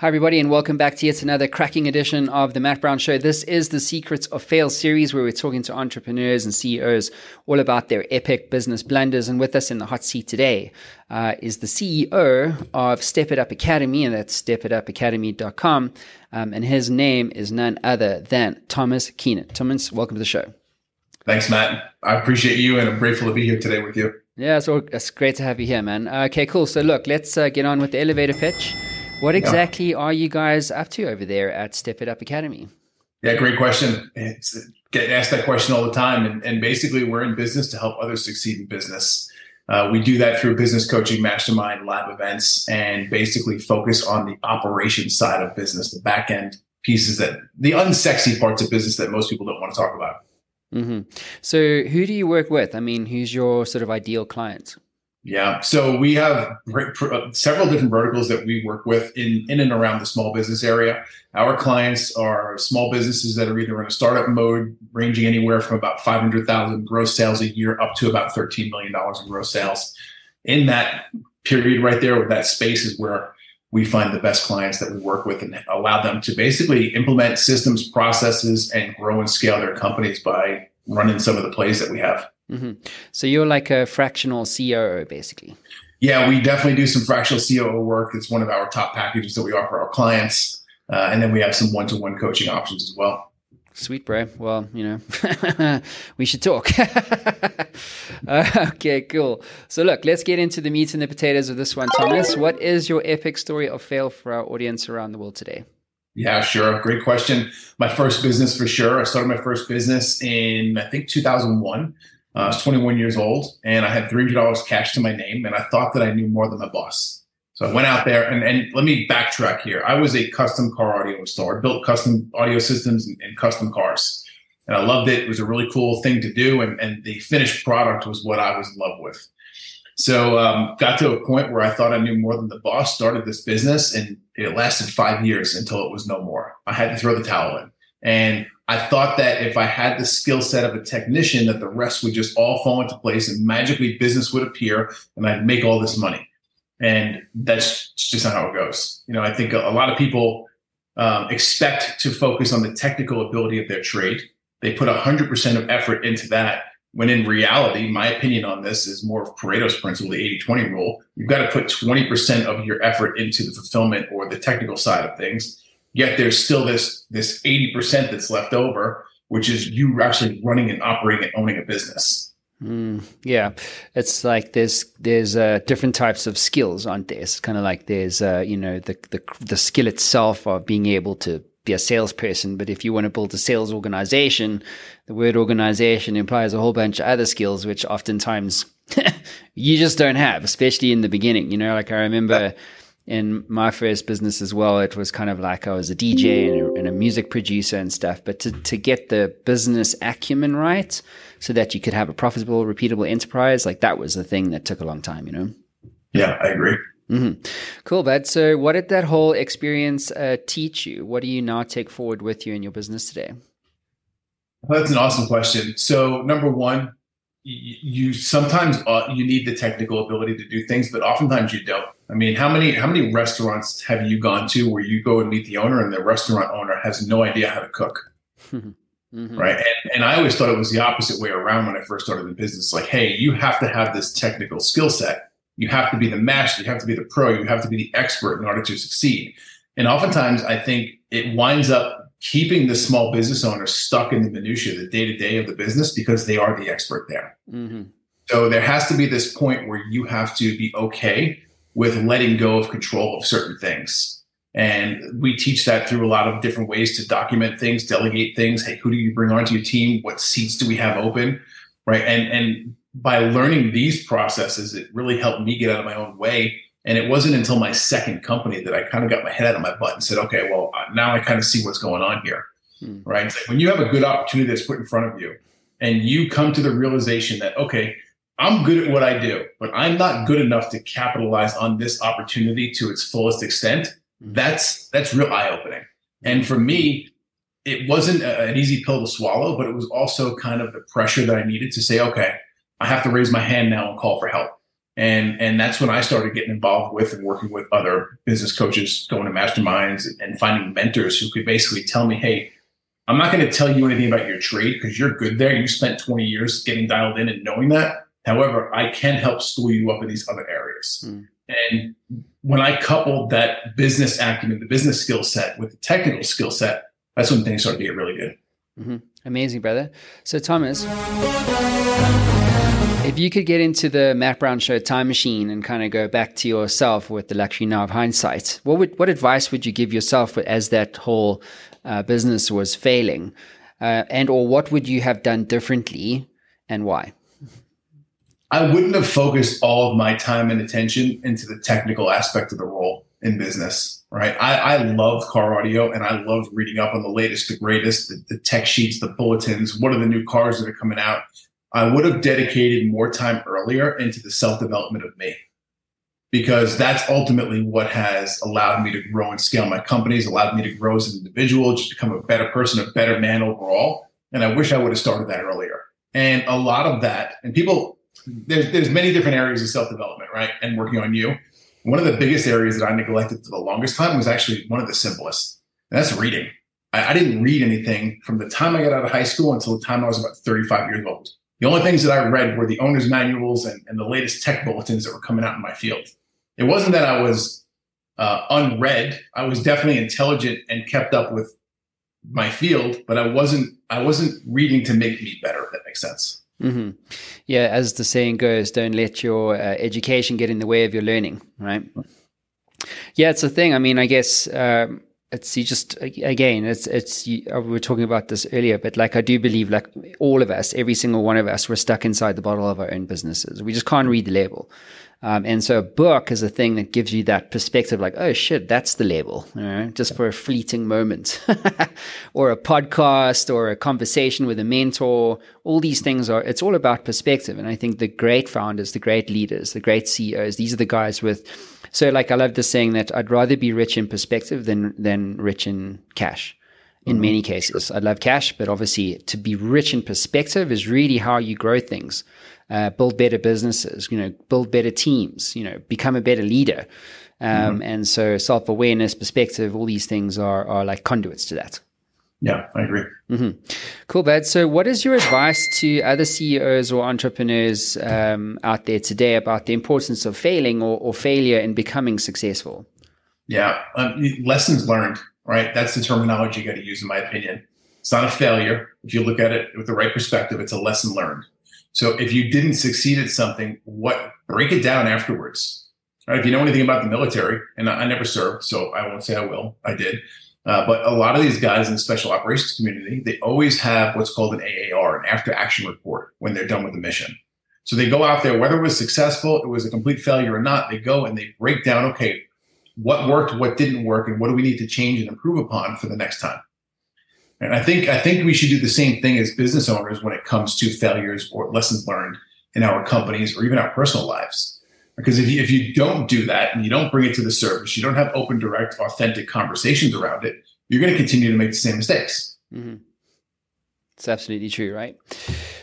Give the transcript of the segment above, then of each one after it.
Hi, everybody, and welcome back to yet another cracking edition of the Matt Brown Show. This is the Secrets of Fail series, where we're talking to entrepreneurs and CEOs all about their epic business blunders. And with us in the hot seat today is the CEO of Step It Up Academy, and that's stepitupacademy.com. And his name is none other than Thomas Keenan. Thomas, welcome to the show. Thanks, Matt. I appreciate you, and I'm grateful to be here today with you. Yeah, it's great to have you here, man. Okay, cool. So look, let's get on with the elevator pitch. What exactly are you guys up to over there at Step It Up Academy? Yeah, great question. It's getting asked that question all the time. And basically, we're in business to help others succeed in business. We do that through business coaching, mastermind, lab events, and basically focus on the operations side of business, the back end pieces, that the unsexy parts of business that most people don't want to talk about. Mm-hmm. So who do you work with? I mean, who's your sort of ideal client? Yeah. So we have several different verticals that we work with in and around the small business area. Our clients are small businesses that are either in a startup mode, ranging anywhere from about 500,000 gross sales a year up to about $13 million in gross sales. In that period right there, that space is where we find the best clients that we work with and allow them to basically implement systems, processes, and grow and scale their companies by running some of the plays that we have. Mm-hmm. So you're like a fractional COO, basically. Yeah, we definitely do some fractional COO work. It's one of our top packages that we offer our clients. And then we have some one-to-one coaching options as well. Sweet, bro. Well, you know, we should talk. Okay, cool. So look, let's get into the meat and the potatoes of this one, Thomas. What is your epic story of fail for our audience around the world today? Yeah, sure. Great question. My first business for sure. I started my first business in, I think, 2001. I was 21 years old, and I had $300 cash to my name, and I thought that I knew more than my boss. So I went out there, and let me backtrack here. I was a custom car audio installer, built custom audio systems and custom cars, and I loved it. It was a really cool thing to do, and the finished product was what I was in love with. So got to a point where I thought I knew more than the boss, started this business, and it lasted 5 years until it was no more. I had to throw the towel in. And I thought that if I had the skill set of a technician, that the rest would just all fall into place and magically business would appear and I'd make all this money. And that's just not how it goes. You know, I think a lot of people expect to focus on the technical ability of their trade. They put 100% of effort into that, when in reality, my opinion on this is more of Pareto's principle, the 80-20 rule. You've got to put 20% of your effort into the fulfillment or the technical side of things. Yet there's still this 80% that's left over, which is you actually running and operating and owning a business. Yeah. It's like there's different types of skills, aren't there? It's kind of like there's, you know, the skill itself of being able to be a salesperson. But if you want to build a sales organization, the word organization implies a whole bunch of other skills, which oftentimes you just don't have, especially in the beginning. You know, like I remember... in my first business as well, it was kind of like I was a DJ and a music producer and stuff. But to get the business acumen right so that you could have a profitable, repeatable enterprise, like that was the thing that took a long time, you know? Yeah, I agree. Mm-hmm. Cool, bud. So what did that whole experience teach you? What do you now take forward with you in your business today? Well, that's an awesome question. So number one, you sometimes you need the technical ability to do things, but oftentimes you don't. I mean, how many restaurants have you gone to where you go and meet the owner and the restaurant owner has no idea how to cook, mm-hmm. right? And I always thought it was the opposite way around when I first started the business. Like, hey, you have to have this technical skill set. You have to be the master. You have to be the pro. You have to be the expert in order to succeed. And oftentimes I think it winds up keeping the small business owner stuck in the minutiae, the day-to-day of the business, because they are the expert there. Mm-hmm. So there has to be this point where you have to be okay with letting go of control of certain things. And we teach that through a lot of different ways to document things, delegate things. Hey, who do you bring onto your team? What seats do we have open? Right. And by learning these processes, it really helped me get out of my own way. And it wasn't until my second company that I kind of got my head out of my butt and said, okay, well, now I kind of see what's going on here. Hmm. Right. It's like when you have a good opportunity that's put in front of you and you come to the realization that, okay, I'm good at what I do, but I'm not good enough to capitalize on this opportunity to its fullest extent. That's real eye-opening. And for me, it wasn't an easy pill to swallow, but it was also kind of the pressure that I needed to say, okay, I have to raise my hand now and call for help. And that's when I started getting involved with and working with other business coaches, going to masterminds and finding mentors who could basically tell me, hey, I'm not going to tell you anything about your trade because you're good there. You spent 20 years getting dialed in and knowing that. However, I can help school you up in these other areas. Mm. And when I coupled that business acumen, the business skill set with the technical skill set, that's when things started to get really good. Mm-hmm. Amazing, brother. So Thomas, if you could get into the Matt Brown Show time machine and kind of go back to yourself with the luxury now of hindsight, what advice would you give yourself as that whole business was failing? And or what would you have done differently and why? I wouldn't have focused all of my time and attention into the technical aspect of the role in business, right? I love car audio and I love reading up on the latest, the greatest, the tech sheets, the bulletins, what are the new cars that are coming out. I would have dedicated more time earlier into the self-development of me because that's ultimately what has allowed me to grow and scale my companies, allowed me to grow as an individual, just become a better person, a better man overall. And I wish I would have started that earlier. And a lot of that, and people... There's many different areas of self-development, right? And working on you. One of the biggest areas that I neglected for the longest time was actually one of the simplest. And that's reading. I didn't read anything from the time I got out of high school until the time I was about 35 years old. The only things that I read were the owner's manuals and the latest tech bulletins that were coming out in my field. It wasn't that I was unread. I was definitely intelligent and kept up with my field, but I wasn't reading to make me better, if that makes sense. Mm-hmm. Yeah, as the saying goes, don't let your education get in the way of your learning, right? Yeah, it's a thing. I mean, I guess we were talking about this earlier, but like I do believe like all of us, every single one of us, we're stuck inside the bottle of our own businesses. We just can't read the label. And so a book is a thing that gives you that perspective like, oh shit, that's the label, you know, just for a fleeting moment or a podcast or a conversation with a mentor. All these things it's all about perspective. And I think the great founders, the great leaders, the great CEOs, these are the guys so like, I love the saying that I'd rather be rich in perspective than rich in cash. In many cases, I love cash, but obviously to be rich in perspective is really how you grow things. Build better businesses, you know, build better teams, you know, become a better leader. And so self-awareness, perspective, all these things are like conduits to that. Yeah, I agree. Mm-hmm. Cool, bud. So what is your advice to other CEOs or entrepreneurs out there today about the importance of failing or failure in becoming successful? Yeah, lessons learned, right? That's the terminology you got to use, in my opinion. It's not a failure. If you look at it with the right perspective, it's a lesson learned. So if you didn't succeed at something, break it down afterwards. All right, if you know anything about the military, and I never served, so I won't say I will. I did. But a lot of these guys in the special operations community, they always have what's called an AAR, an after-action report, when they're done with the mission. So they go out there, whether it was successful, it was a complete failure or not, they go and they break down, okay, what worked, what didn't work, and what do we need to change and improve upon for the next time? And I think we should do the same thing as business owners when it comes to failures or lessons learned in our companies or even our personal lives. Because if you don't do that and you don't bring it to the surface, you don't have open, direct, authentic conversations around it, you're going to continue to make the same mistakes. Mm-hmm. It's absolutely true, right?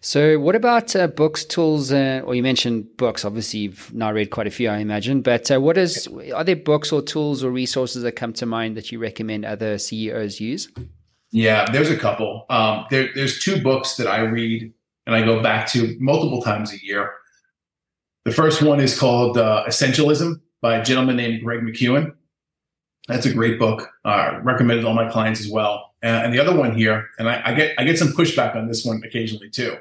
So what about books, tools, or you mentioned books, obviously you've now read quite a few, I imagine, but are there books or tools or resources that come to mind that you recommend other CEOs use? Yeah, there's a couple. There's two books that I read and I go back to multiple times a year. The first one is called Essentialism by a gentleman named Greg McKeown. That's a great book. Recommended all my clients as well. And the other one here, and I get some pushback on this one occasionally too,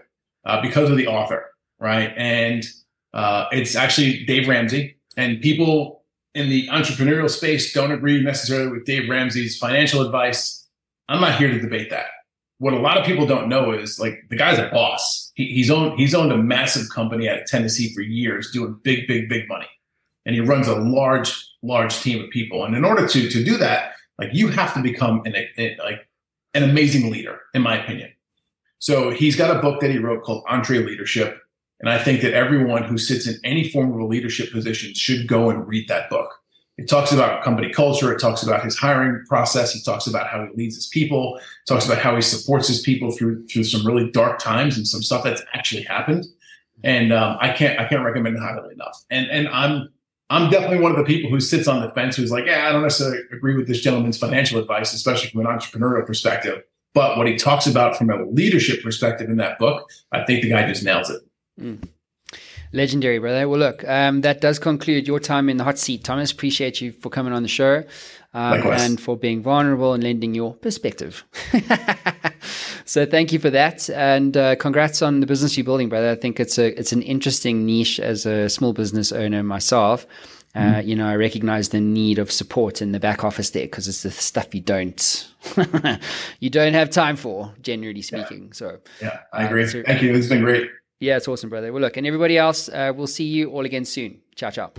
because of the author, right? And it's actually Dave Ramsey. And people in the entrepreneurial space don't agree necessarily with Dave Ramsey's financial advice. I'm not here to debate that. What a lot of people don't know is like the guy's a boss. He's owned a massive company out of Tennessee for years doing big money. And he runs a large team of people. And in order to do that, like you have to become an amazing leader, in my opinion. So he's got a book that he wrote called EntreLeadership. And I think that everyone who sits in any form of a leadership position should go and read that book. It talks about company culture. It talks about his hiring process. He talks about how he leads his people. It talks about how he supports his people through some really dark times and some stuff that's actually happened. And I can't recommend it highly enough. And I'm definitely one of the people who sits on the fence, who's like, yeah, I don't necessarily agree with this gentleman's financial advice, especially from an entrepreneurial perspective. But what he talks about from a leadership perspective in that book, I think the guy just nails it. Mm. Legendary, brother. Well, look, that does conclude your time in the hot seat, Thomas. Appreciate you for coming on the show and for being vulnerable and lending your perspective. So thank you for that. And congrats on the business you're building, brother. I think it's an interesting niche as a small business owner myself. You know, I recognize the need of support in the back office there, because it's the stuff you don't have time for, generally speaking. Yeah. So yeah, I agree. Thank you. It's been great. Yeah, it's awesome, brother. Well, look, and everybody else, we'll see you all again soon. Ciao, ciao.